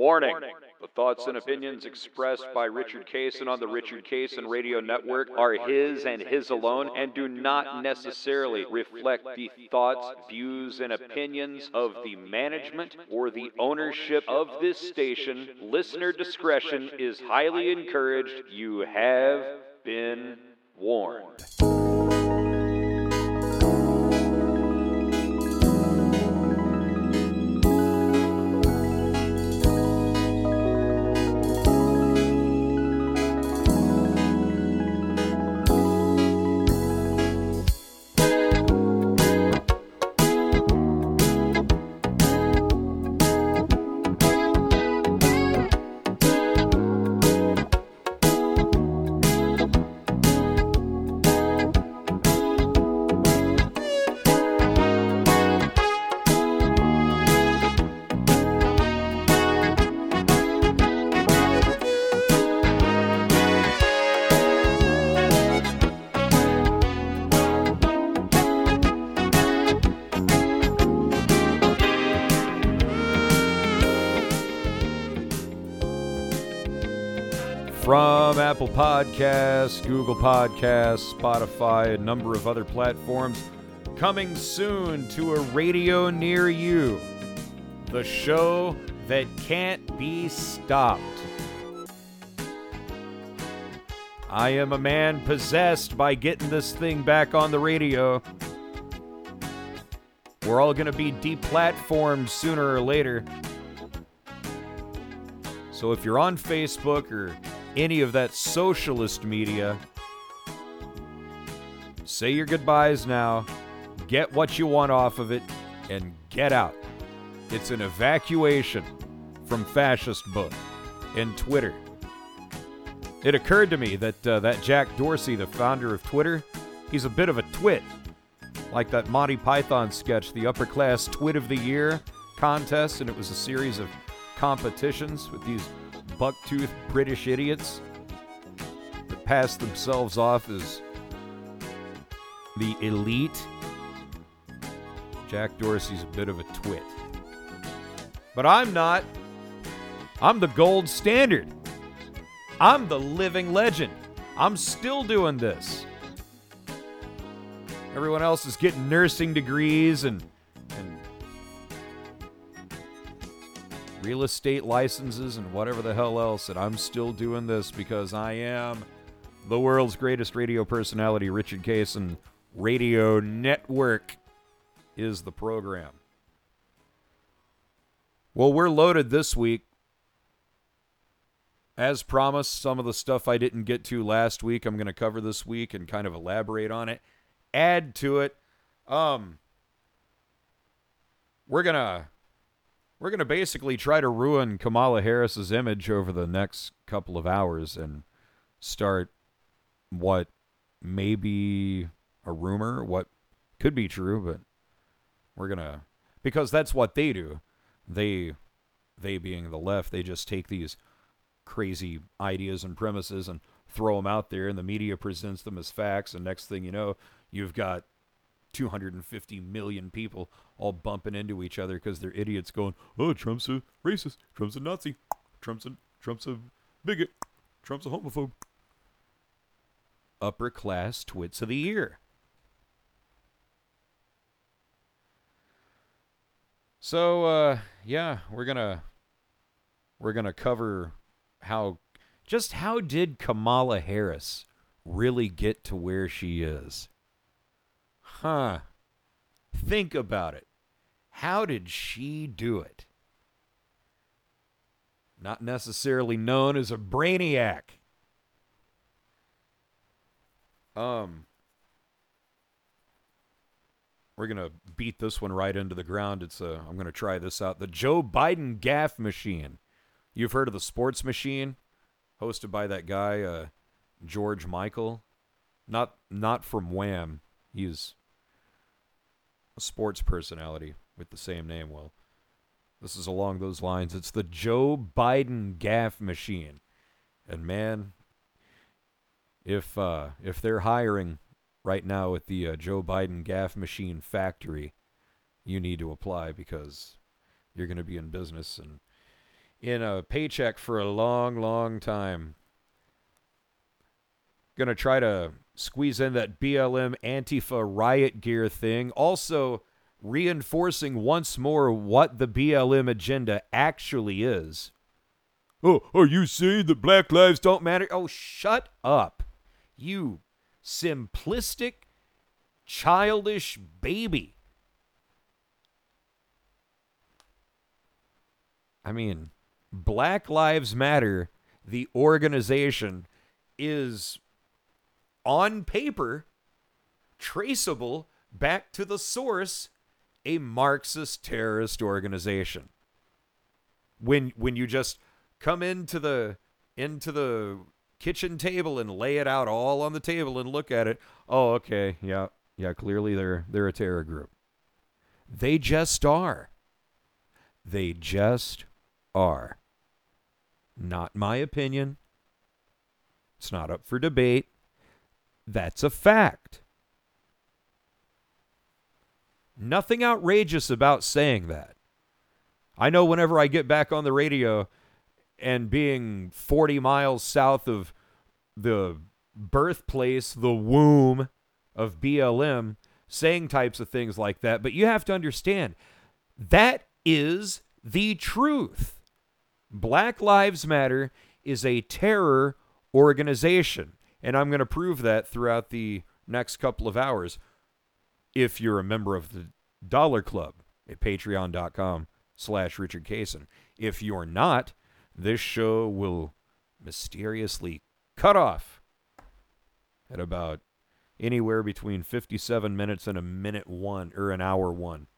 Warning. The thoughts and opinions expressed by Richard Cason on the Richard Cason Radio Network are his and his alone and do not necessarily reflect the thoughts, views, and opinions of the management or the ownership of this station. Listener discretion is highly encouraged. You have been warned. From Apple Podcasts, Google Podcasts, Spotify, a number of other platforms, coming soon to a radio near you, the show that can't be stopped. I am a man possessed by getting this thing back on the radio. We're all going to be deplatformed sooner or later. So if you're on Facebook or any of that socialist media, say your goodbyes now, get what you want off of it, and get out. It's an evacuation from fascist book and Twitter. It occurred to me that that Jack Dorsey, the founder of Twitter, he's a bit of a twit. Like that Monty Python sketch, the Upper Class Twit of the Year contest, and it was a series of competitions with these bucktooth British idiots that pass themselves off as the elite. Jack Dorsey's a bit of a twit. But I'm not. I'm the gold standard. I'm the living legend. I'm still doing this. Everyone else is getting nursing degrees and real estate licenses and whatever the hell else, and I'm still doing this because I am the world's greatest radio personality. Richard Cason Radio Network is the program. Well, we're loaded this week. As promised, some of the stuff I didn't get to last week, I'm going to cover this week and kind of elaborate on it, add to it. We're going to basically try to ruin Kamala Harris's image over the next couple of hours and start what may be a rumor, what could be true, but we're going to, because that's what they do. They being the left, they just take these crazy ideas and premises and throw them out there, and the media presents them as facts, and next thing you know, you've got 250 million people all bumping into each other because they're idiots going, oh, Trump's a racist, Trump's a Nazi, Trump's a bigot, Trump's a homophobe. Upper class twits of the year. So, we're gonna cover how did Kamala Harris really get to where she is? Huh. Think about it. How did she do it? Not necessarily known as a brainiac. We're going to beat this one right into the ground. I'm going to try this out. The Joe Biden gaffe machine. You've heard of the sports machine hosted by that guy, George Michael. Not from Wham. He's a sports personality with the same name. Well, this is along those lines. It's the Joe Biden gaffe machine. And man, if they're hiring right now at the Joe Biden gaffe machine factory, you need to apply because you're going to be in business. And in a paycheck for a long, long time. Going to try to squeeze in that BLM Antifa riot gear thing. Also reinforcing once more what the BLM agenda actually is. Oh, are you saying that black lives don't matter? Oh, shut up, you simplistic, childish baby. I mean, Black Lives Matter, the organization, is on paper traceable back to the source, a Marxist terrorist organization. When you just come into the kitchen table and lay it out all on the table and look at it. Oh, okay, yeah. Clearly they're a terror group. They just are. They just are. Not my opinion. It's not up for debate. That's a fact. Nothing outrageous about saying that. I know whenever I get back on the radio and being 40 miles south of the birthplace, the womb of BLM, saying types of things like that. But you have to understand, that is the truth. Black Lives Matter is a terror organization. And I'm going to prove that throughout the next couple of hours. If you're a member of the Dollar Club at patreon.com/Richard Cason. If you're not, this show will mysteriously cut off at about anywhere between 57 minutes and a minute one, or an hour one,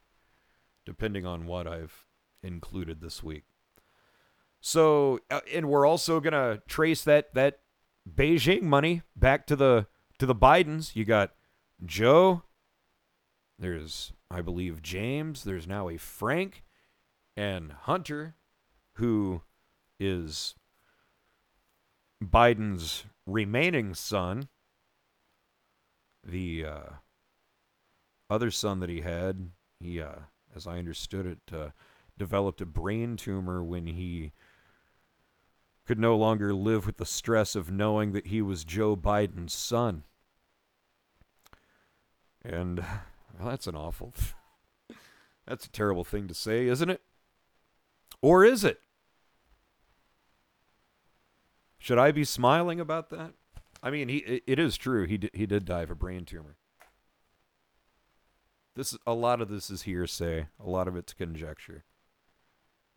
depending on what I've included this week. So, and we're also going to trace that Beijing money back to the Bidens. You got Joe, there's, I believe, James, there's now a Frank, and Hunter, who is Biden's remaining son, the other son that he had. He, as I understood it, developed a brain tumor when he could no longer live with the stress of knowing that he was Joe Biden's son. And well, that's an awful, that's a terrible thing to say, isn't it? Or is it? Should I be smiling about that? I mean, it is true. He did die of a brain tumor. A lot of this is hearsay. A lot of it's conjecture.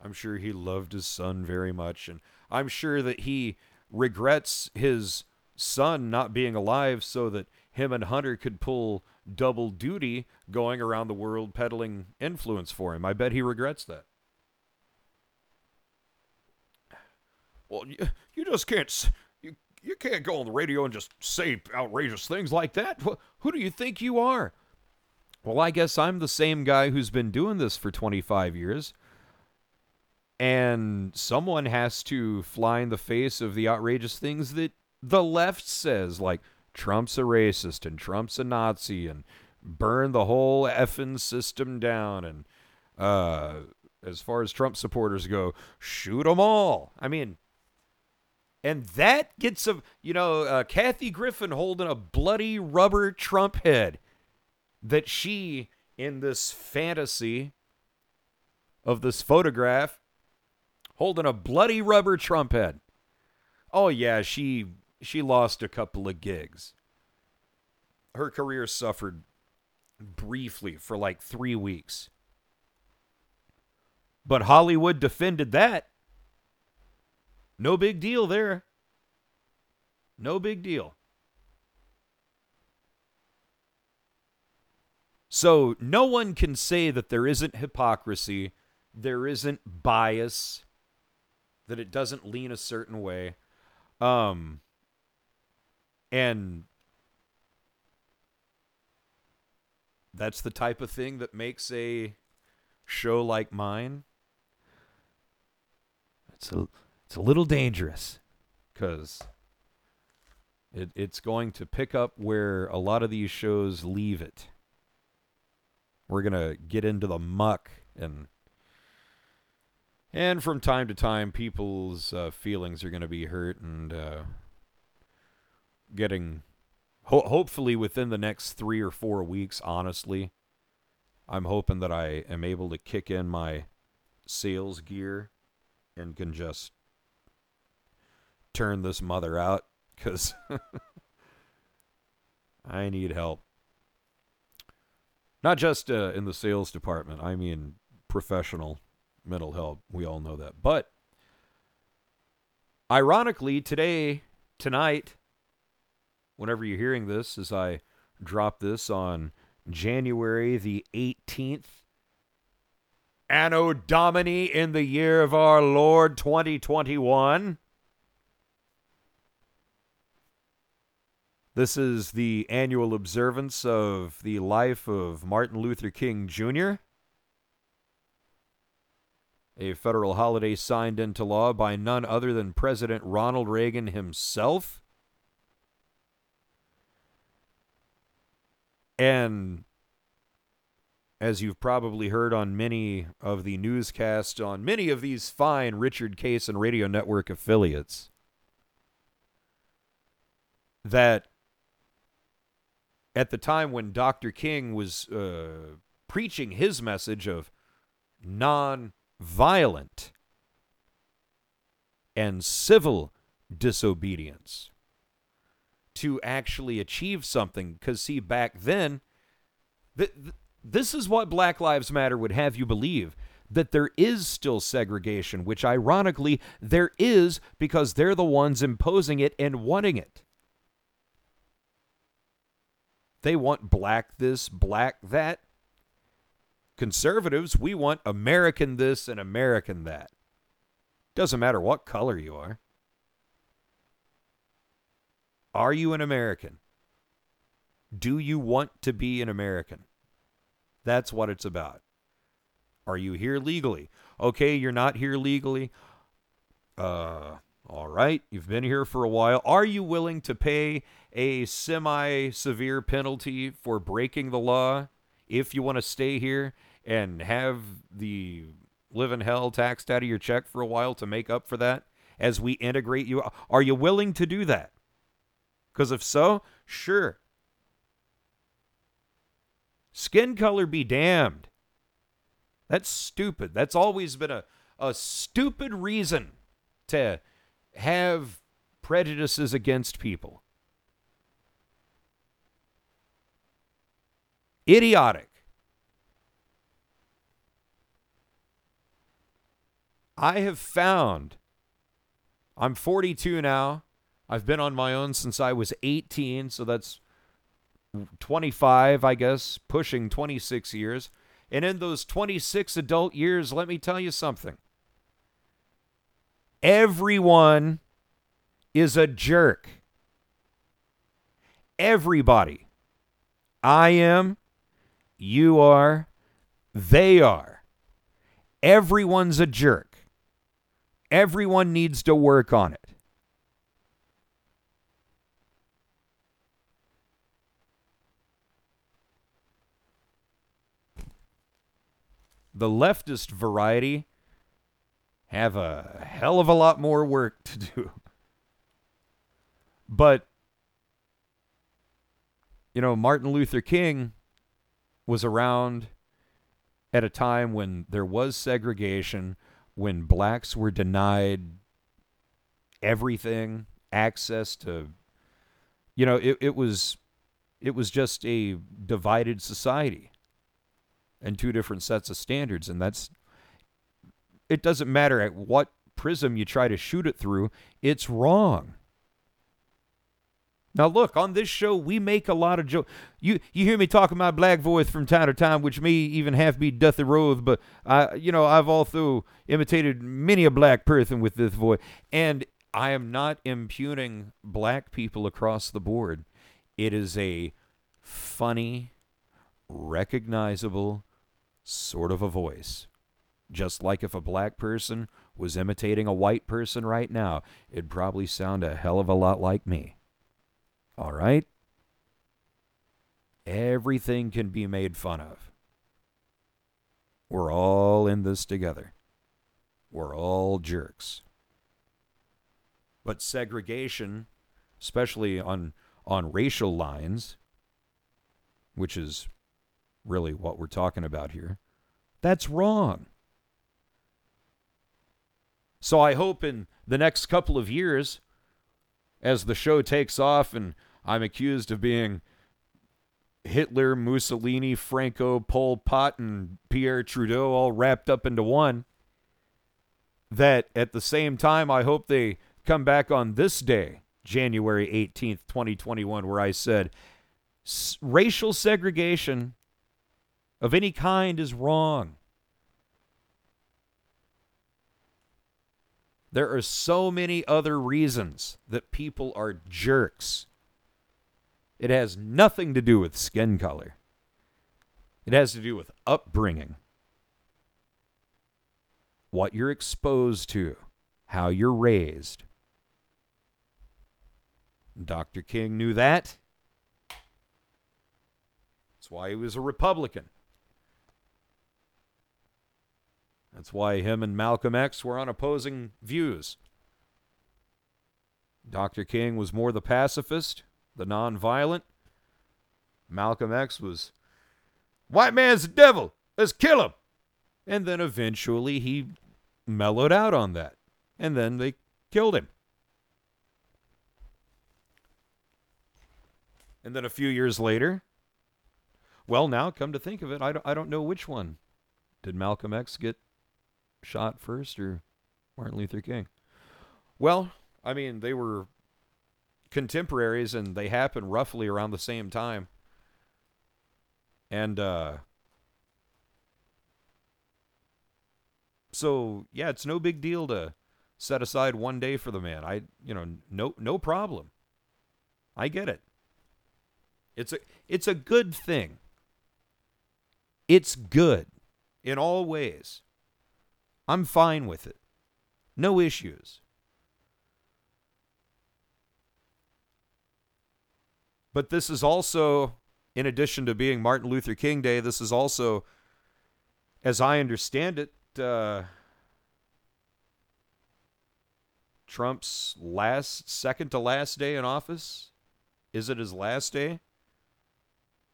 I'm sure he loved his son very much, and I'm sure that he regrets his son not being alive so that him and Hunter could pull double duty going around the world peddling influence for him. I bet he regrets that. Well, you just can't, you can't go on the radio and just say outrageous things like that. Who do you think you are? Well, I guess I'm the same guy who's been doing this for 25 years. And someone has to fly in the face of the outrageous things that the left says, like Trump's a racist and Trump's a Nazi and burn the whole effing system down. And as far as Trump supporters go, shoot them all. I mean... And that gets a, Kathy Griffin holding a bloody rubber Trump head that she, in this fantasy of this photograph, holding a bloody rubber Trump head. Oh, yeah, she lost a couple of gigs. Her career suffered briefly for like 3 weeks. But Hollywood defended that. No big deal there. No big deal. So no one can say that there isn't hypocrisy, there isn't bias, that it doesn't lean a certain way. And that's the type of thing that makes a show like mine. It's a little dangerous because it's going to pick up where a lot of these shows leave it. We're going to get into the muck and And from time to time, people's feelings are going to be hurt and getting... Hopefully within the next 3 or 4 weeks, honestly, I'm hoping that I am able to kick in my sales gear and can just turn this mother out, because I need help. Not just in the sales department, I mean professional mental health. We all know that. But ironically, tonight, whenever you're hearing this, as I drop this on January the 18th, Anno Domini in the year of our Lord 2021. This is the annual observance of the life of Martin Luther King Jr., a federal holiday signed into law by none other than President Ronald Reagan himself. And as you've probably heard on many of the newscasts on many of these fine Richard Cason Radio Network affiliates, that at the time when Dr. King was preaching his message of non-violent and civil disobedience, to actually achieve something, because, see, back then, this is what Black Lives Matter would have you believe, that there is still segregation, which, ironically, there is, because they're the ones imposing it and wanting it. They want black this, black that. Conservatives, we want American this and American that. Doesn't matter what color you are. Are you an American? Do you want to be an American? That's what it's about. Are you here legally? Okay, you're not here legally. All right, you've been here for a while. Are you willing to pay a semi-severe penalty for breaking the law if you want to stay here and have the living hell taxed out of your check for a while to make up for that as we integrate you? Are you willing to do that? Because if so, sure. Skin color be damned. That's stupid. That's always been a stupid reason to have prejudices against people. Idiotic. I have found, I'm 42 now. I've been on my own since I was 18, so that's 25, I guess, pushing 26 years. And in those 26 adult years, let me tell you something. Everyone is a jerk. Everybody. I am, you are, they are. Everyone's a jerk. Everyone needs to work on it. The leftist variety have a hell of a lot more work to do. But, you know, Martin Luther King was around at a time when there was segregation, when blacks were denied everything, access to, you know, it was just a divided society. And two different sets of standards, and that's, it doesn't matter at what prism you try to shoot it through, it's wrong. Now look, on this show, we make a lot of jokes. You hear me talking my black voice from time to time, which may even half be doth loathe, but I've also imitated many a black person with this voice, and I am not impugning black people across the board. It is a funny, recognizable sort of a voice. Just like if a black person was imitating a white person right now, it'd probably sound a hell of a lot like me. All right? Everything can be made fun of. We're all in this together. were all jerks. But segregation, especially on racial lines, which is really what we're talking about here, that's wrong. So I hope in the next couple of years, as the show takes off and I'm accused of being Hitler, Mussolini, Franco, Pol Pot, and Pierre Trudeau all wrapped up into one, that at the same time, I hope they come back on this day, January 18th, 2021, where I said, racial segregation of any kind is wrong. There are so many other reasons that people are jerks. It has nothing to do with skin color. It has to do with upbringing. What you're exposed to, how you're raised. Dr. King knew that. That's why he was a Republican. That's why him and Malcolm X were on opposing views. Dr. King was more the pacifist, the nonviolent. Malcolm X was, white man's the devil, let's kill him. And then eventually he mellowed out on that. And then they killed him. And then a few years later, well, now come to think of it, I don't know which one. Did Malcolm X get shot first or Martin Luther King? Well, I mean, they were contemporaries and they happened roughly around the same time. And so yeah, it's no big deal to set aside one day for the man. No problem. I get it. It's a good thing. It's good in all ways. I'm fine with it. No issues. But this is also, in addition to being Martin Luther King Day, this is also, as I understand it, Trump's second to last day in office? Is it his last day?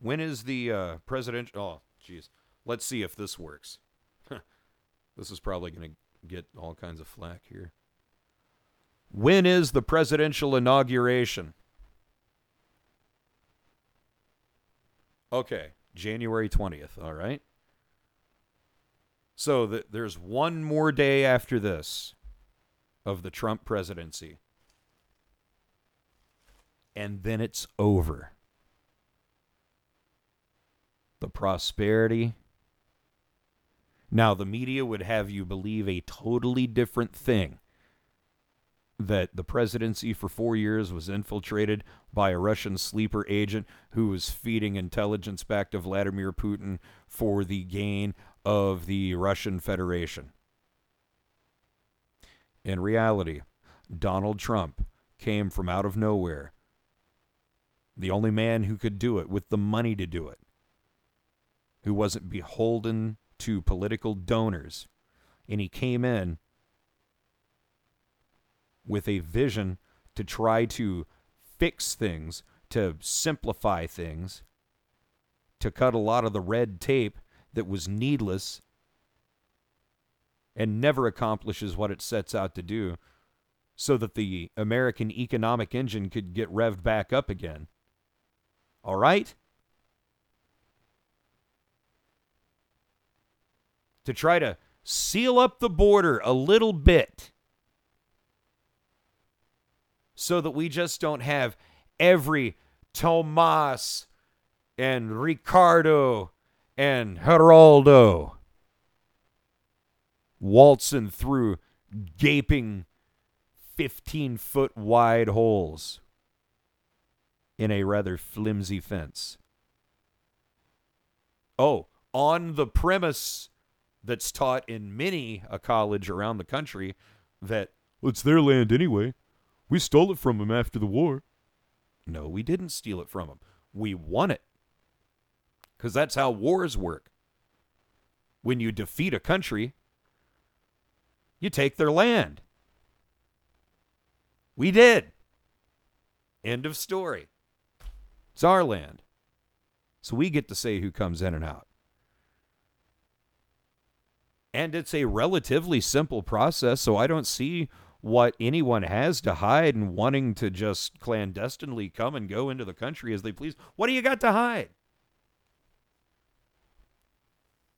When is the presidential? Oh, geez. Let's see if this works. This is probably going to get all kinds of flack here. When is the presidential inauguration? Okay, January 20th. All right. So there's one more day after this of the Trump presidency. And then it's over. The prosperity. Now, the media would have you believe a totally different thing. That the presidency for 4 years was infiltrated by a Russian sleeper agent who was feeding intelligence back to Vladimir Putin for the gain of the Russian Federation. In reality, Donald Trump came from out of nowhere. The only man who could do it with the money to do it, who wasn't beholden to political donors. And he came in with a vision to try to fix things, to simplify things, to cut a lot of the red tape that was needless and never accomplishes what it sets out to do, so that the American economic engine could get revved back up again. All right? To try to seal up the border a little bit so that we just don't have every Tomas and Ricardo and Geraldo waltzing through gaping 15-foot wide holes in a rather flimsy fence. Oh, on the premise that's taught in many a college around the country that, well, it's their land anyway. We stole it from them after the war. No, we didn't steal it from them. We won it. Because that's how wars work. When you defeat a country, You take their land. We did. End of story. It's our land. So we get to say who comes in and out. And it's a relatively simple process, so I don't see what anyone has to hide in wanting to just clandestinely come and go into the country as they please. What do you got to hide?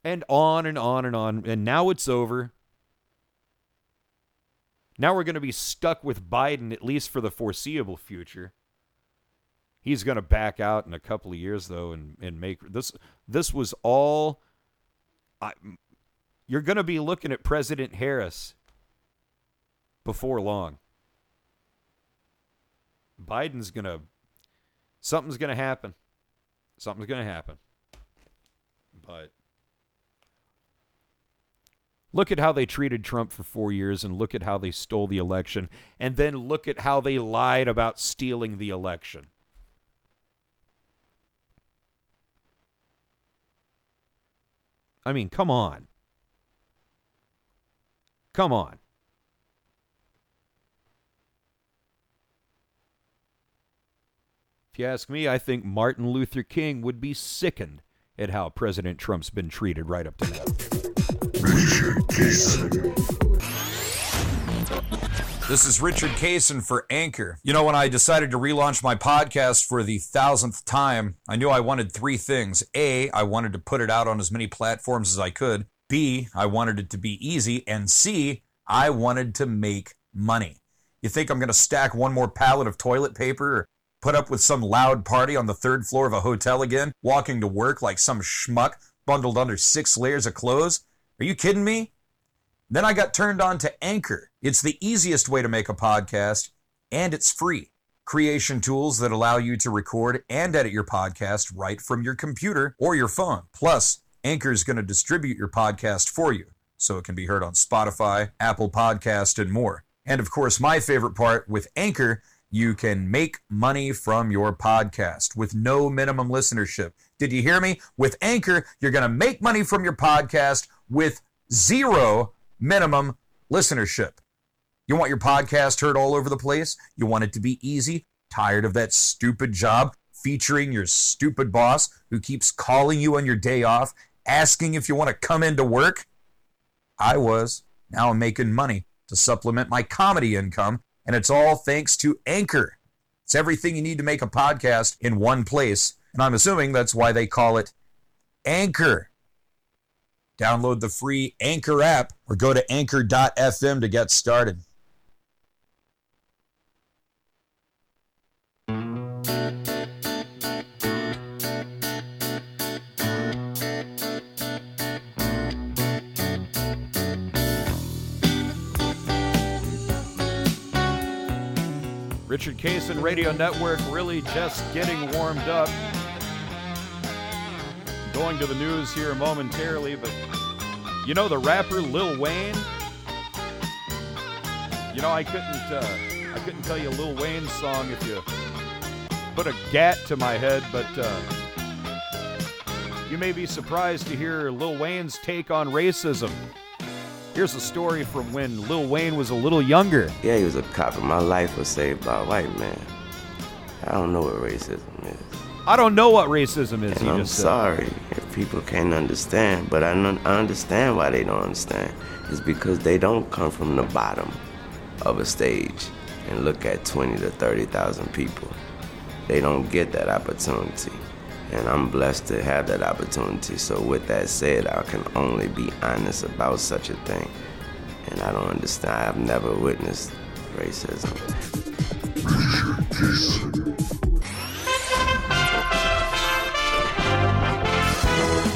And on and on and on. And now it's over. Now we're going to be stuck with Biden, at least for the foreseeable future. He's going to back out in a couple of years, though, and make this. This was all. You're going to be looking at President Harris before long. Something's going to happen. Something's going to happen. But look at how they treated Trump for 4 years, and look at how they stole the election, and then look at how they lied about stealing the election. I mean, come on. Come on. If you ask me, I think Martin Luther King would be sickened at how President Trump's been treated right up to now. Richard Cason. This is Richard Cason for Anchor. You know, when I decided to relaunch my podcast for the 1,000th time, I knew I wanted three things. A, I wanted to put it out on as many platforms as I could. B, I wanted it to be easy. And C, I wanted to make money. You think I'm going to stack one more pallet of toilet paper or put up with some loud party on the third floor of a hotel again, walking to work like some schmuck bundled under 6 layers of clothes? Are you kidding me? Then I got turned on to Anchor. It's the easiest way to make a podcast, and it's free. Creation tools that allow you to record and edit your podcast right from your computer or your phone. Plus, Anchor is going to distribute your podcast for you, so it can be heard on Spotify, Apple Podcasts, and more. And of course, my favorite part, with Anchor, you can make money from your podcast with no minimum listenership. Did you hear me? With Anchor, you're going to make money from your podcast with 0 minimum listenership. You want your podcast heard all over the place? You want it to be easy? Tired of that stupid job featuring your stupid boss who keeps calling you on your day off, asking if you want to come into work? I was. Now I'm making money to supplement my comedy income. And it's all thanks to Anchor. It's everything you need to make a podcast in one place. And I'm assuming that's why they call it Anchor. Download the free Anchor app or go to anchor.fm to get started. Richard Cason Radio Network, really just getting warmed up. Going to the news here momentarily, but you know the rapper Lil Wayne? You know, I couldn't tell you a Lil Wayne song if you put a gat to my head, but you may be surprised to hear Lil Wayne's take on racism. Here's a story from when Lil Wayne was a little younger. Yeah, he was a cop, and my life was saved by a white man. I don't know what racism is. I don't know what racism is, and I'm just sorry if people can't understand, but I understand why they don't understand. It's because they don't come from the bottom of a stage and look at 20 to 30,000 people. They don't get that opportunity. And I'm blessed to have that opportunity. So with that said, I can only be honest about such a thing. And I don't understand. I've never witnessed racism.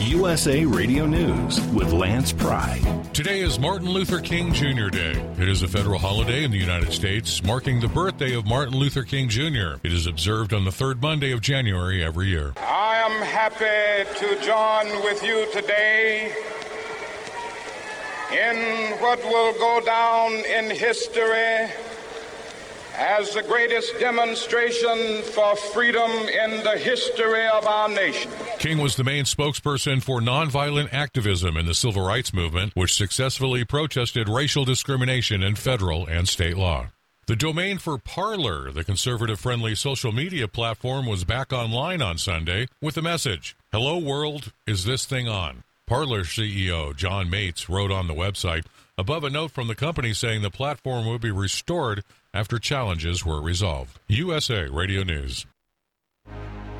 USA Radio News with Lance Pride. Today is Martin Luther King Jr. Day. It is a federal holiday in the United States, marking the birthday of Martin Luther King Jr. It is observed on the third Monday of January every year. I am happy to join with you today in what will go down in history as the greatest demonstration for freedom in the history of our nation. King was the main spokesperson for nonviolent activism in the Civil Rights Movement, which successfully protested racial discrimination in federal and state law. The domain for Parler, the conservative-friendly social media platform, was back online on Sunday with the message, "Hello world, is this thing on?" Parler CEO John Mates wrote on the website above a note from the company saying the platform would be restored after challenges were resolved. USA Radio News.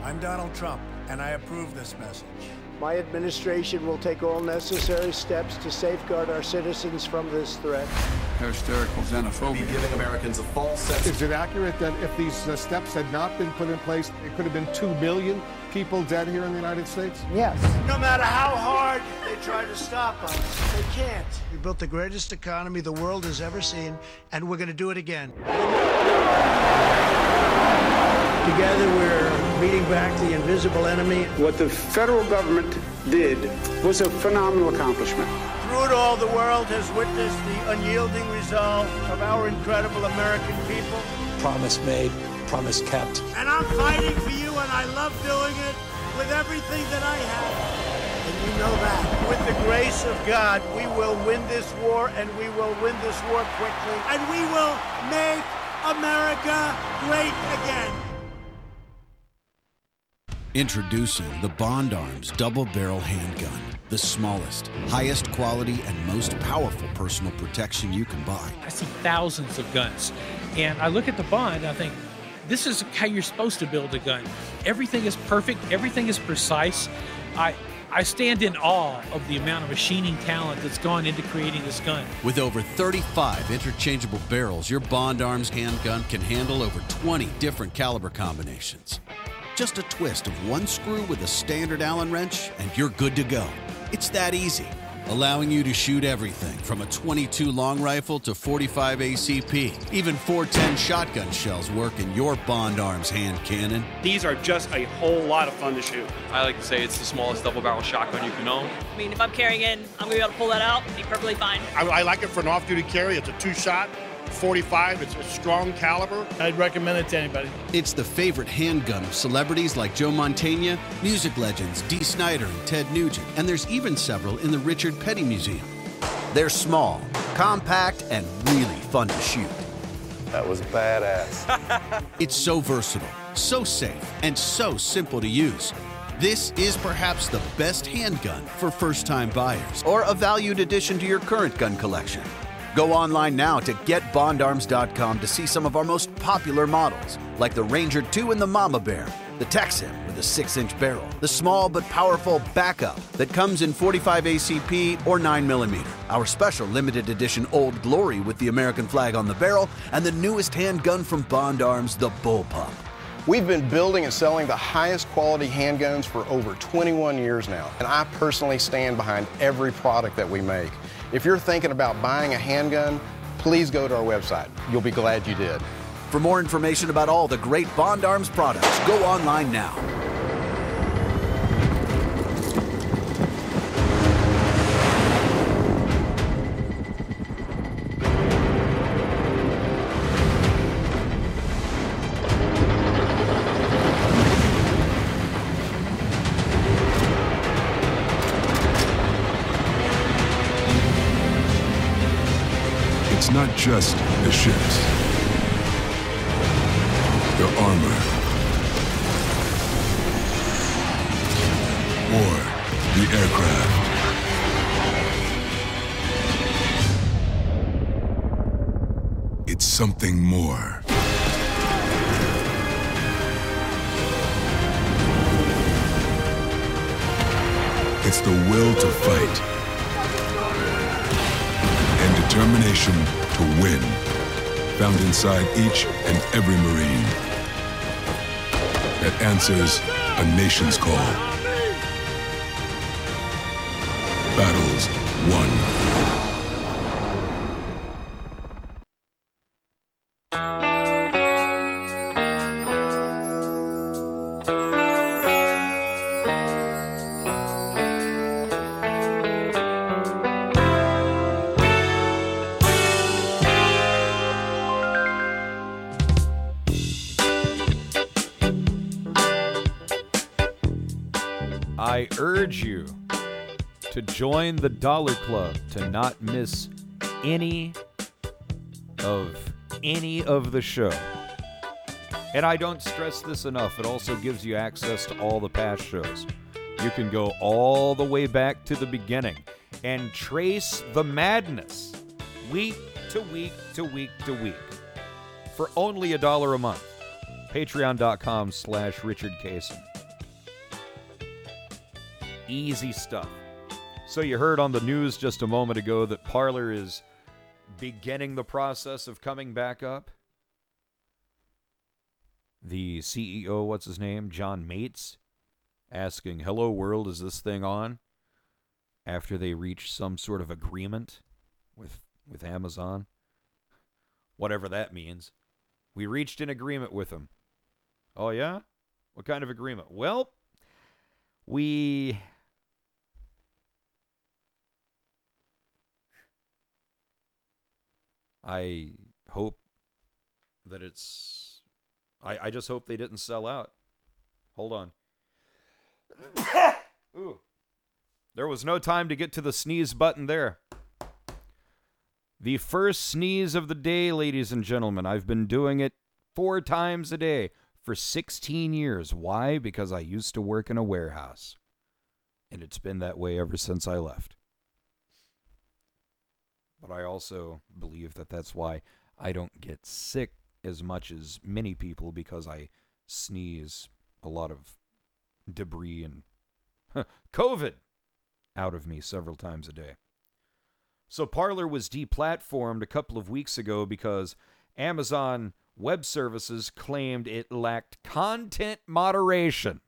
I'm Donald Trump, and I approve this message. My administration will take all necessary steps to safeguard our citizens from this threat. Hysterical xenophobia. Be giving Americans a false sense. Is it accurate that if these steps had not been put in place, it could have been 2 million people dead here in the United States? Yes. No matter how hard they try to stop us, they can't. We built the greatest economy the world has ever seen, and we're going to do it again. Together we're beating back the invisible enemy. What the federal government did was a phenomenal accomplishment. Through it all, the world has witnessed the unyielding resolve of our incredible American people. Promise made, promise kept. And I'm fighting for you, and I love doing it with everything that I have. And you know that. With the grace of God, we will win this war, and we will win this war quickly. And we will make America great again. Introducing the Bond Arms Double Barrel Handgun. The smallest, highest quality, and most powerful personal protection you can buy. I see thousands of guns, and I look at the Bond, and I think, this is how you're supposed to build a gun. Everything is perfect, everything is precise. I stand in awe of the amount of machining talent that's gone into creating this gun. With over 35 interchangeable barrels, your Bond Arms handgun can handle over 20 different caliber combinations. Just a twist of one screw with a standard Allen wrench, and you're good to go. It's that easy, allowing you to shoot everything from a .22 long rifle to .45 ACP. Even .410 shotgun shells work in your Bond Arms hand cannon. These are just a whole lot of fun to shoot. I like to say it's the smallest double-barrel shotgun you can own. I mean, if I'm carrying it, I'm going to be able to pull that out and be perfectly fine. I like it for an off-duty carry. It's a two-shot. 45, it's a strong caliber. I'd recommend it to anybody. It's the favorite handgun of celebrities like Joe Mantegna, music legends Dee Snider and Ted Nugent, and there's even several in the Richard Petty Museum. They're small, compact, and really fun to shoot. That was badass. It's so versatile, so safe, and so simple to use. This is perhaps the best handgun for first-time buyers or a valued addition to your current gun collection. Go online now to getbondarms.com to see some of our most popular models, like the Ranger 2 and the Mama Bear, the Texan with a 6-inch barrel, the small but powerful Backup that comes in .45 ACP or 9mm, our special limited edition Old Glory with the American flag on the barrel, and the newest handgun from Bond Arms, the Bullpup. We've been building and selling the highest quality handguns for over 21 years now, and I personally stand behind every product that we make. If you're thinking about buying a handgun, please go to our website. You'll be glad you did. For more information about all the great Bond Arms products, go online now. It's not just the ships, their armor, or the aircraft. It's something more. It's the will to fight. Determination to win, found inside each and every Marine, that answers a nation's call. Battles won. I urge you to join the Dollar Club to not miss any of the show. And I don't stress this enough. It also gives you access to all the past shows. You can go all the way back to the beginning and trace the madness week to week to week to week for only $1 a month. Patreon.com/Richard Cason. Easy stuff. So you heard on the news just a moment ago that Parler is beginning the process of coming back up. The CEO, what's his name, John Mates, asking, "Hello world, is this thing on?" After they reach some sort of agreement with Amazon, whatever that means. We reached an agreement with them. Oh yeah? What kind of agreement? Well, I hope that it's... I just hope they didn't sell out. Hold on. Ooh. There was no time to get to the sneeze button there. The first sneeze of the day, ladies and gentlemen. I've been doing it 4 times a day for 16 years. Why? Because I used to work in a warehouse. And it's been that way ever since I left. But I also believe that that's why I don't get sick as much as many people, because I sneeze a lot of debris and COVID out of me several times a day. So Parler was deplatformed a couple of weeks ago because Amazon Web Services claimed it lacked content moderation.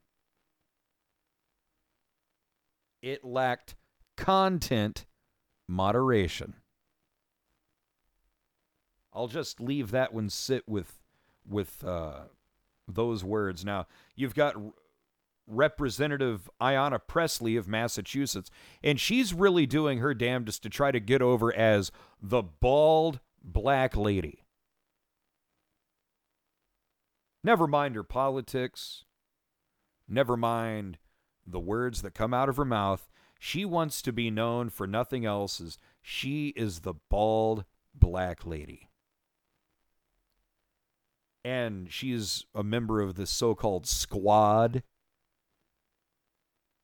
It lacked content moderation. I'll just leave that one sit with those words. Now, you've got Representative Ayanna Pressley of Massachusetts, and she's really doing her damnedest to try to get over as the bald black lady. Never mind her politics. Never mind the words that come out of her mouth. She wants to be known for nothing else as she is the bald black lady. And she's a member of this so-called squad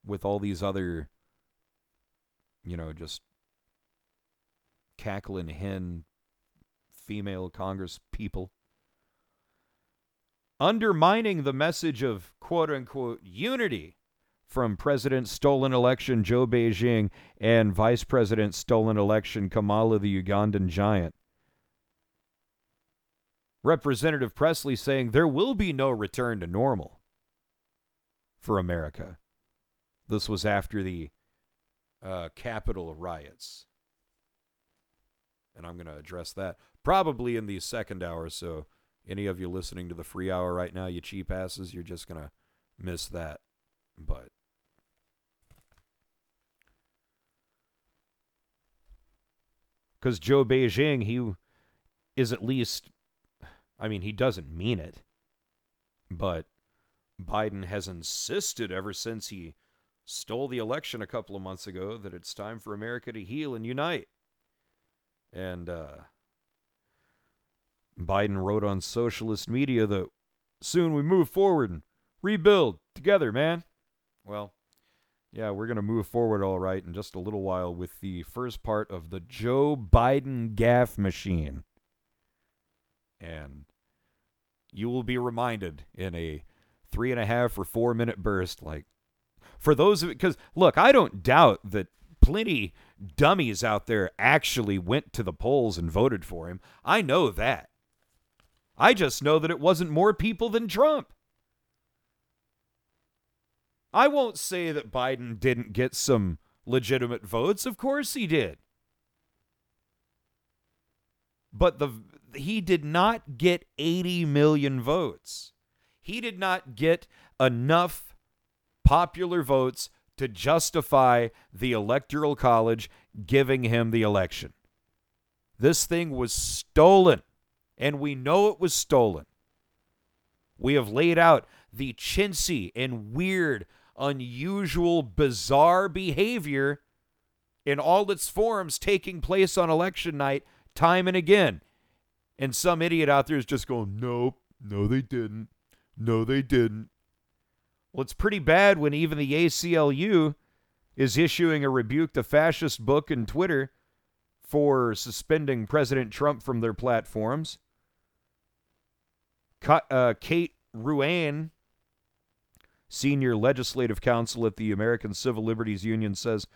with all these other, just cackling hen female Congress people, undermining the message of quote-unquote unity from President Stolen Election Joe Beijing and Vice President Stolen Election Kamala the Ugandan Giant. Representative Pressley saying there will be no return to normal for America. This was after the Capitol riots. And I'm going to address that probably in the second hour. So any of you listening to the free hour right now, you cheap asses, you're just going to miss that. But because Joe Beijing, he is at least... he doesn't mean it, but Biden has insisted ever since he stole the election a couple of months ago that it's time for America to heal and unite. And Biden wrote on socialist media that soon we move forward and rebuild together, man. Well, yeah, we're going to move forward all right in just a little while with the first part of the Joe Biden gaffe machine. And you will be reminded in a 3.5 or 4 minute burst, like, for those of it, because, look, I don't doubt that plenty dummies out there actually went to the polls and voted for him. I know that. I just know that it wasn't more people than Trump. I won't say that Biden didn't get some legitimate votes. Of course he did. But he did not get 80 million votes. He did not get enough popular votes to justify the Electoral College giving him the election. This thing was stolen, and we know it was stolen. We have laid out the chintzy and weird unusual, bizarre behavior in all its forms taking place on election night time and again. And some idiot out there is just going, nope, no, they didn't. No, they didn't. Well, it's pretty bad when even the ACLU is issuing a rebuke to fascist book and Twitter for suspending President Trump from their platforms. Kate Ruane, senior legislative counsel at the American Civil Liberties Union, says,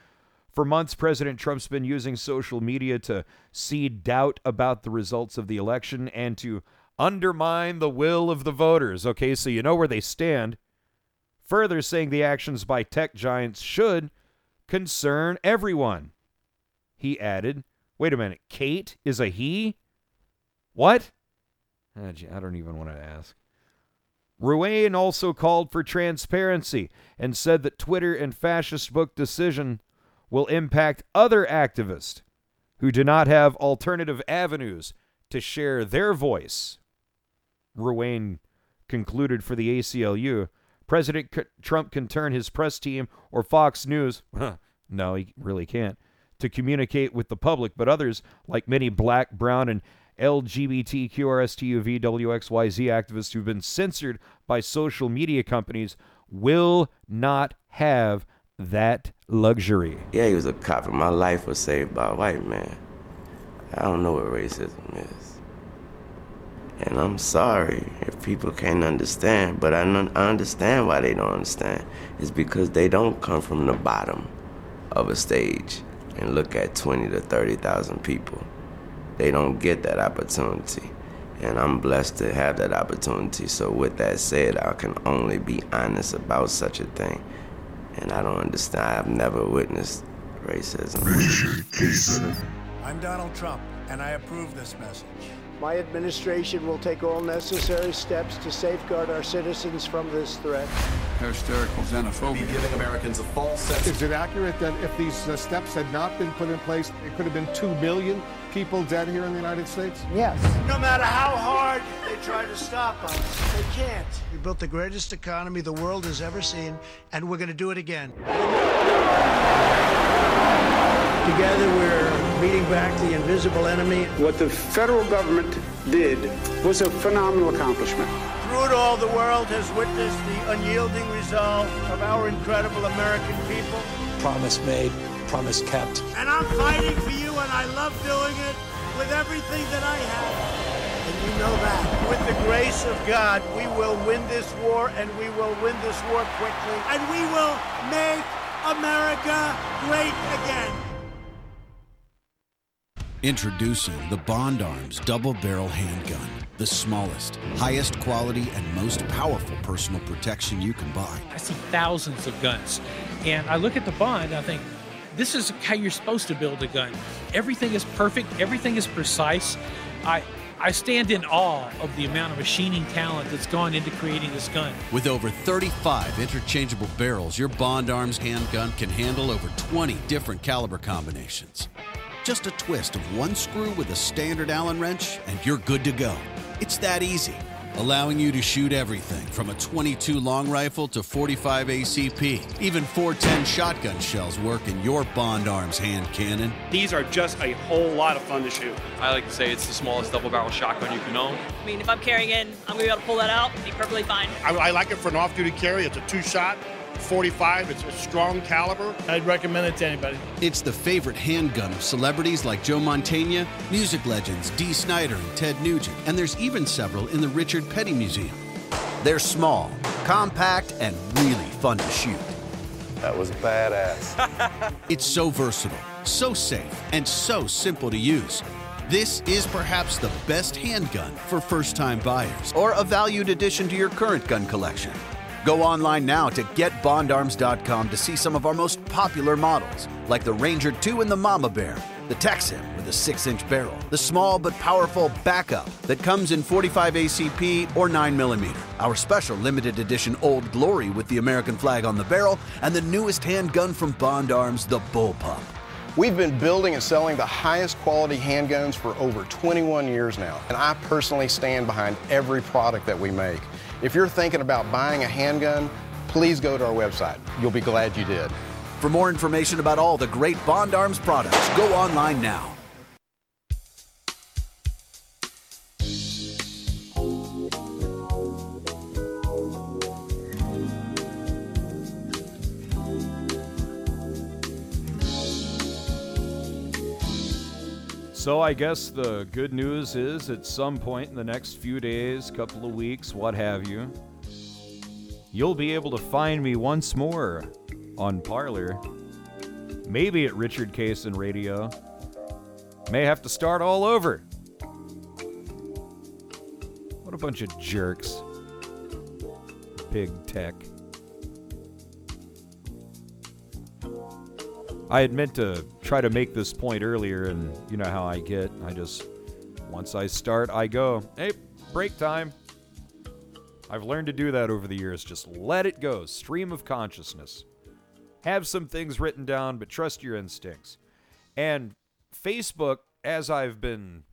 for months, President Trump's been using social media to seed doubt about the results of the election and to undermine the will of the voters. Okay, so you know where they stand. Further, saying the actions by tech giants should concern everyone. He added, wait a minute, Kate is a he? What? I don't even want to ask. Ruane also called for transparency and said that Twitter and fascist book decision will impact other activists who do not have alternative avenues to share their voice. Ruane concluded for the ACLU, President Trump can turn his press team or Fox News, no, he really can't, to communicate with the public, but others, like many black, brown, and LGBTQRSTUVWXYZ activists who've been censored by social media companies, will not have that luxury. Yeah, he was a cop, and my life was saved by a white man. I don't know what racism is. And I'm sorry if people can't understand, but I understand why they don't understand. It's because they don't come from the bottom of a stage and look at 20 to 30,000 people. They don't get that opportunity. And I'm blessed to have that opportunity. So with that said, I can only be honest about such a thing. And I don't understand. I've never witnessed racism. Richard Cason. I'm Donald Trump, and I approve this message. My administration will take all necessary steps to safeguard our citizens from this threat. Hysterical xenophobia. Giving Americans a false sense. Is it accurate that if these steps had not been put in place, it could have been 2 million people dead here in the United States? Yes. No matter how hard they try to stop us, they can't. We built the greatest economy the world has ever seen, and we're going to do it again. Together we're beating back the invisible enemy. What the federal government did was a phenomenal accomplishment. Through it all, the world has witnessed the unyielding resolve of our incredible American people. Promise made, promise kept. And I'm fighting for you, and I love doing it with everything that I have. And you know that. With the grace of God, we will win this war, and we will win this war quickly. And we will make America great again. Introducing the Bond Arms Double Barrel Handgun. The smallest, highest quality, and most powerful personal protection you can buy. I see thousands of guns, and I look at the Bond, I think, this is how you're supposed to build a gun. Everything is perfect, everything is precise. I stand in awe of the amount of machining talent that's gone into creating this gun. With over 35 interchangeable barrels, your Bond Arms handgun can handle over 20 different caliber combinations. Just a twist of one screw with a standard Allen wrench, and you're good to go. It's that easy, allowing you to shoot everything from a .22 long rifle to .45 ACP. Even .410 shotgun shells work in your Bond Arms hand cannon. These are just a whole lot of fun to shoot. I like to say it's the smallest double-barrel shotgun you can own. I mean, if I'm carrying it, I'm going to be able to pull that out and be perfectly fine. I like it for an off-duty carry. It's a two-shot. 45, it's a strong caliber. I'd recommend it to anybody. It's the favorite handgun of celebrities like Joe Mantegna, music legends Dee Snider and Ted Nugent, and there's even several in the Richard Petty Museum. They're small, compact, and really fun to shoot. That was badass. It's so versatile, so safe, and so simple to use. This is perhaps the best handgun for first-time buyers or a valued addition to your current gun collection. Go online now to getbondarms.com to see some of our most popular models, like the Ranger 2 and the Mama Bear, the Texan with a 6-inch barrel, the small but powerful Backup that comes in .45 ACP or 9mm, our special limited edition Old Glory with the American flag on the barrel, and the newest handgun from Bond Arms, the Bullpup. We've been building and selling the highest quality handguns for over 21 years now, and I personally stand behind every product that we make. If you're thinking about buying a handgun, please go to our website. You'll be glad you did. For more information about all the great Bond Arms products, go online now. So I guess the good news is at some point in the next few days, couple of weeks, what have you, you'll be able to find me once more on Parler, maybe at Richard Cason Radio. May have to start all over. What a bunch of jerks. Pig tech. I had meant to try to make this point earlier, and you know how I get. Once I start, I go, hey, break time. I've learned to do that over the years. Just let it go. Stream of consciousness. Have some things written down, but trust your instincts. And Facebook, as I've been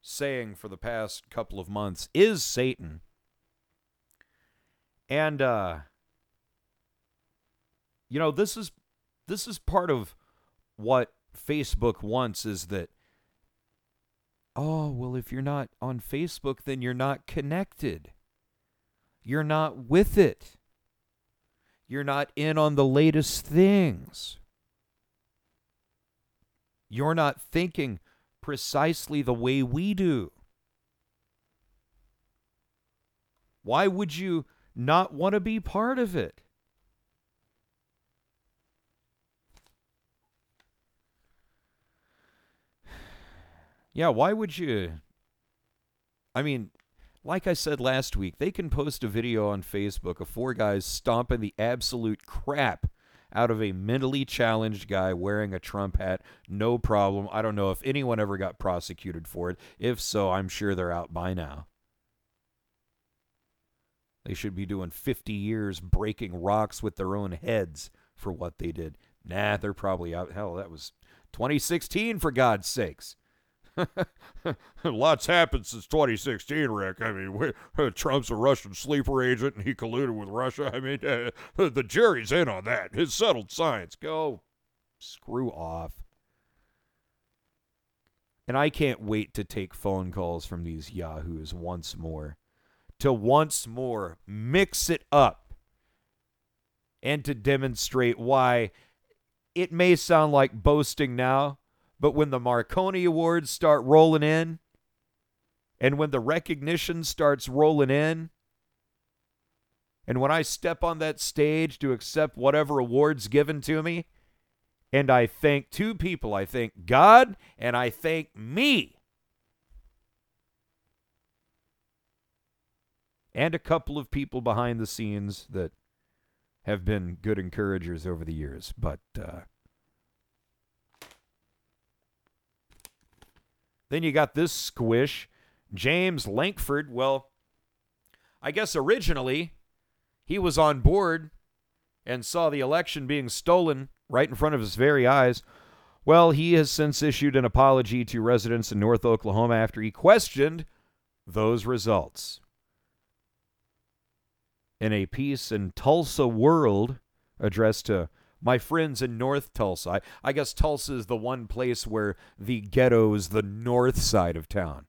saying for the past couple of months, is Satan. And, you know, this is part of what Facebook wants is that, oh, well, if you're not on Facebook, then you're not connected. You're not with it. You're not in on the latest things. You're not thinking precisely the way we do. Why would you not want to be part of it? Yeah, why would you? I mean, like I said last week, they can post a video on Facebook of four guys stomping the absolute crap out of a mentally challenged guy wearing a Trump hat. No problem. I don't know if anyone ever got prosecuted for it. If so, I'm sure they're out by now. They should be doing 50 years breaking rocks with their own heads for what they did. Nah, they're probably out. Hell, that was 2016, for God's sakes. Lots happened since 2016, Rick. I mean, Trump's a Russian sleeper agent and he colluded with Russia. I mean, the jury's in on that. It's settled science. Go screw off. And I can't wait to take phone calls from these yahoos once more, to once more mix it up and to demonstrate why it may sound like boasting now, but when the Marconi Awards start rolling in, and when the recognition starts rolling in, and when I step on that stage to accept whatever award's given to me, and I thank two people, I thank God, and I thank me, and a couple of people behind the scenes that have been good encouragers over the years, but, then you got this squish, James Lankford. Well, I guess originally he was on board and saw the election being stolen right in front of his very eyes. Well, he has since issued an apology to residents in North Oklahoma after he questioned those results. In a piece in Tulsa World addressed to my friends in North Tulsa, I guess Tulsa is the one place where the ghetto is the north side of town.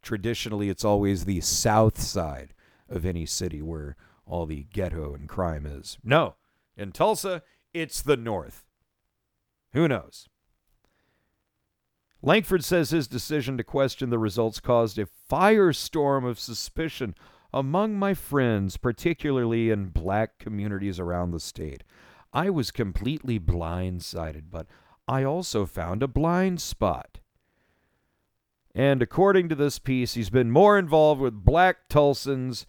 Traditionally, it's always the south side of any city where all the ghetto and crime is. No, in Tulsa, it's the north. Who knows? Lankford says his decision to question the results caused a firestorm of suspicion among my friends, particularly in black communities around the state. I was completely blindsided, but I also found a blind spot. And according to this piece, he's been more involved with black Tulsans.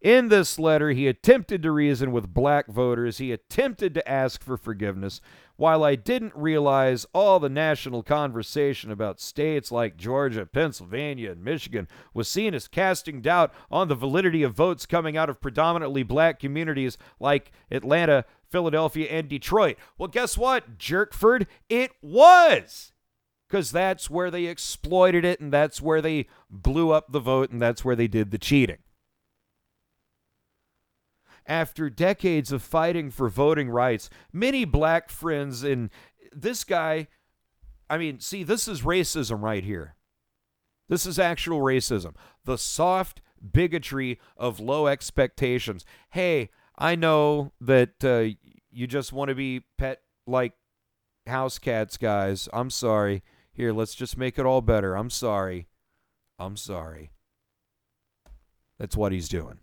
In this letter, he attempted to reason with black voters. He attempted to ask for forgiveness. While I didn't realize all the national conversation about states like Georgia, Pennsylvania, and Michigan was seen as casting doubt on the validity of votes coming out of predominantly black communities like Atlanta, Philadelphia, and Detroit. Well, guess what, Jerkford? It was! Because that's where they exploited it, and that's where they blew up the vote, and that's where they did the cheating. after decades of fighting for voting rights, many black friends, and this guy, I mean, see, this is racism right here. This is actual racism. The soft bigotry of low expectations. Hey, I know that you just want to be pet like house cats, guys. I'm sorry. Here, let's just make it all better. I'm sorry. I'm sorry. That's what he's doing.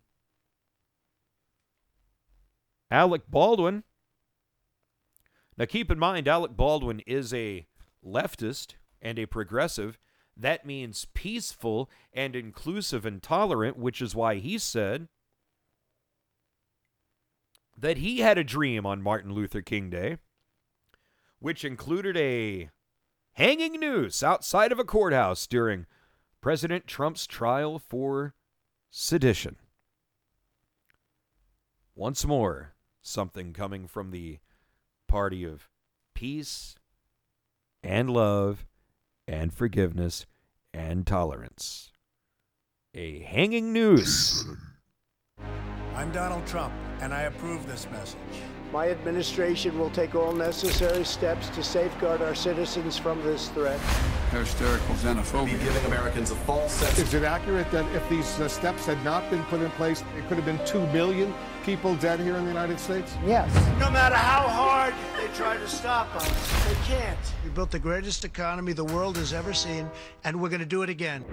Alec Baldwin. Now, keep in mind, Alec Baldwin is a leftist and a progressive. That means peaceful and inclusive and tolerant, which is why he said that he had a dream on Martin Luther King Day, which included a hanging noose outside of a courthouse during President Trump's trial for sedition. Once more, something coming from the party of peace and love and forgiveness and tolerance. A hanging noose. I'm Donald Trump, and I approve this message. My administration will take all necessary steps to safeguard our citizens from this threat. Hysterical xenophobia. Giving Americans a false sense. Is it accurate that if these steps had not been put in place, it could have been 2 million people dead here in the United States? Yes. No matter how hard they try to stop us, they can't. We built the greatest economy the world has ever seen, and we're going to do it again.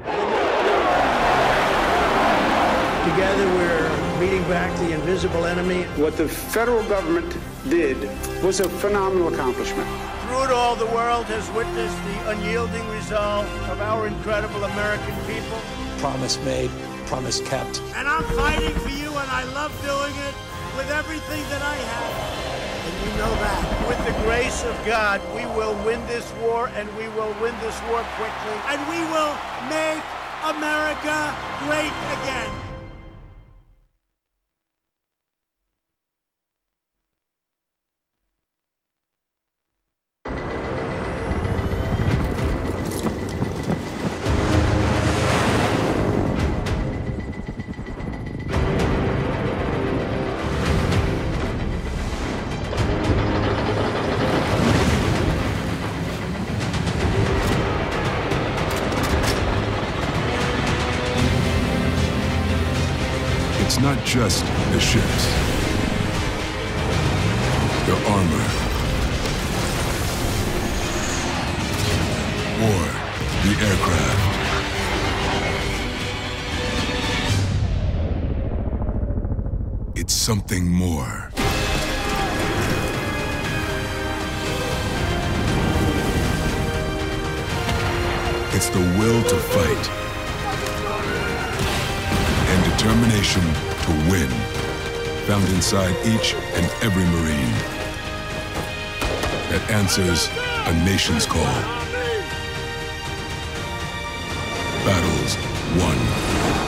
Together we're beating back the invisible enemy. What the federal government did was a phenomenal accomplishment. Through it all, the world has witnessed the unyielding resolve of our incredible American people. Promise made, promise kept. And I'm fighting for you, and I love doing it with everything that I have. And you know that. With the grace of God, we will win this war, and we will win this war quickly. And we will make America great again. Not just the ships, the armor, or the aircraft. It's something more. It's the will to fight and determination to win, found inside each and every Marine, that answers a nation's call. Battles won.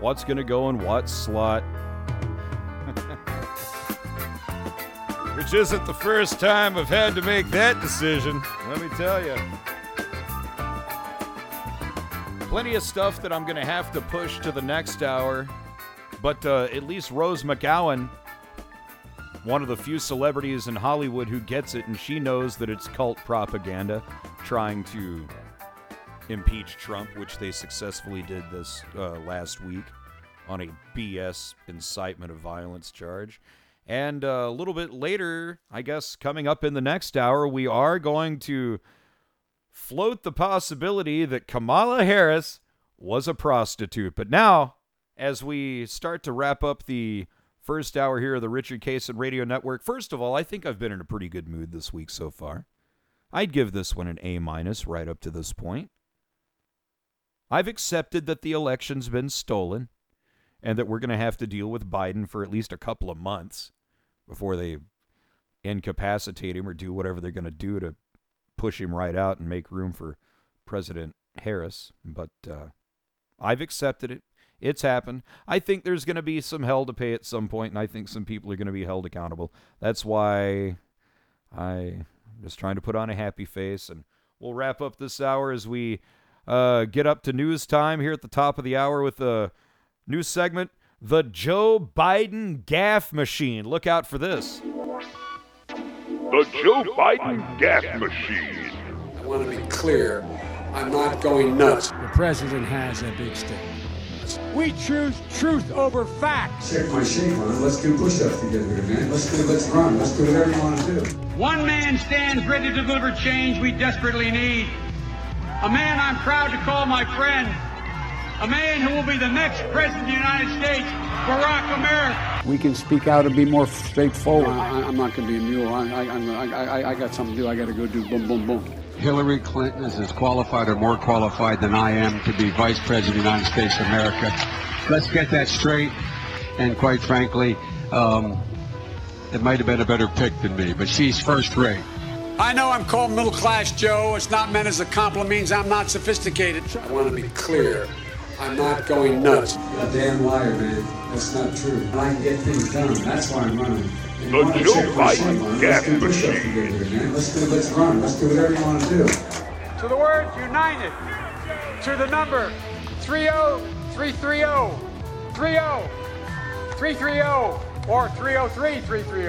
What's going to go in what slot? Which isn't the first time I've had to make that decision, let me tell you. Plenty of stuff that I'm going to have to push to the next hour, but at least Rose McGowan, one of the few celebrities in Hollywood who gets it, and she knows that it's cult propaganda trying to impeach Trump, which they successfully did this last week on a BS incitement of violence charge. And a little bit later, I guess coming up in the next hour, we are going to float the possibility that Kamala Harris was a prostitute. But now, as we start to wrap up the first hour here of the Richard Cason Radio Network, first of all, I think I've been in a pretty good mood this week so far. I'd give this one an A- right up to this point. I've accepted that the election's been stolen and that we're going to have to deal with Biden for at least a couple of months before they incapacitate him or do whatever they're going to do to push him right out and make room for President Harris. But I've accepted it. It's happened. I think there's going to be some hell to pay at some point, and I think some people are going to be held accountable. That's why I'm just trying to put on a happy face, and we'll wrap up this hour as we get up to news time here at the top of the hour with the news segment, the Joe Biden Gaffe Machine. Look out for this. The Joe Biden Gaffe Machine. I want to be clear. I'm not going nuts. The president has a big stick. We choose truth over facts. Take my shape on. Let's do push-ups together, man. Let's run. Let's do whatever you want to do. One man stands ready to deliver change we desperately need. A man I'm proud to call my friend. A man who will be the next president of the United States, Barack Obama. We can speak out and be more straightforward. I'm not going to be a mule. I got something to do. I got to go do boom, boom, boom. Hillary Clinton is as qualified or more qualified than I am to be Vice President of the United States of America. Let's get that straight. And quite frankly, it might have been a better pick than me, but she's first rate. I know I'm called middle class Joe. It's not meant as a compliment. Means I'm not sophisticated. I want to be clear. I'm not going nuts. A damn liar, man. That's not true. I can get things done. That's why I'm running. The Joe Biden Gaffe Machine. Let's run. Let's do whatever you want to do. To the word united. To the number 30330. 30330 or 303330.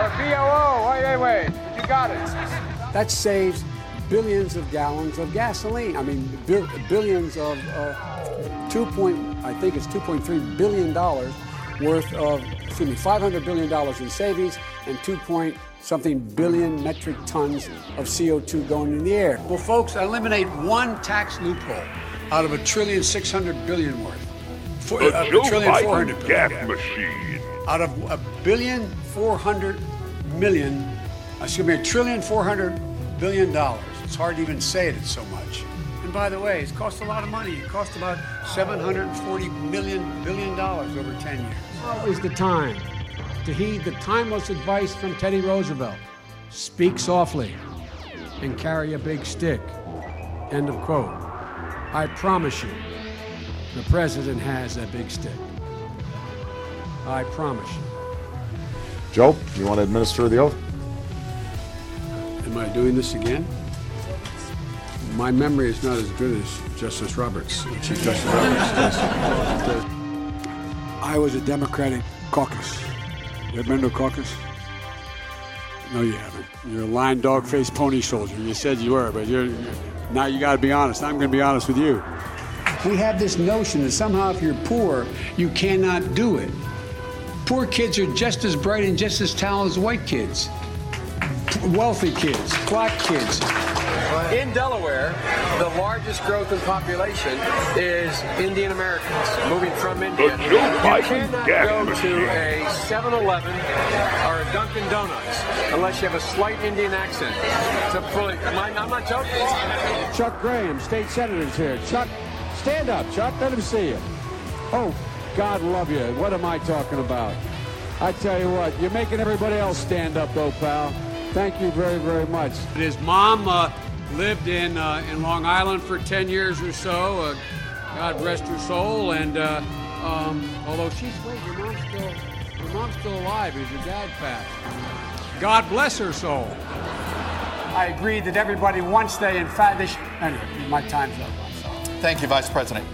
Or BOO. Wait. You got it. That saves billions of gallons of gasoline. I mean, billions of 2.3 billion dollars worth of, $500 billion in savings and 2 something billion metric tons of CO2 going in the air. Well, folks, eliminate one tax loophole out of $1.6 trillion worth. $1.4 trillion. Out of $1.4 trillion. It's hard to even say it so much. And by the way, it's cost a lot of money. It cost about $740 billion over 10 years. Now is the time to heed the timeless advice from Teddy Roosevelt. Speak softly and carry a big stick. End of quote. I promise you, the president has a big stick. I promise you. Joe, you want to administer the oath? Am I doing this again? My memory is not as good as Justice Roberts, Chief Justice Roberts. I was a Democratic caucus. You ever been to a caucus? No, you haven't. You're a lying, dog-faced pony soldier. You said you were, but now you got to be honest. I'm going to be honest with you. We have this notion that somehow if you're poor, you cannot do it. Poor kids are just as bright and just as talented as white kids, wealthy kids, black kids. In Delaware, the largest growth in population is Indian Americans moving from India. You cannot go to a 7-Eleven or a Dunkin' Donuts unless you have a slight Indian accent. It's I'm not joking. Chuck Graham, state senator's here. Chuck, stand up, Chuck. Let him see you. Oh, God love you. What am I talking about? I tell you what, you're making everybody else stand up, though, pal. Thank you very, very much. His mom lived in Long Island for 10 years or so. God rest her soul. And although your mom's still alive. Is your dad passed? God bless her soul. I agree that everybody once they in fact anyway, my time's up. Thank you, Vice President.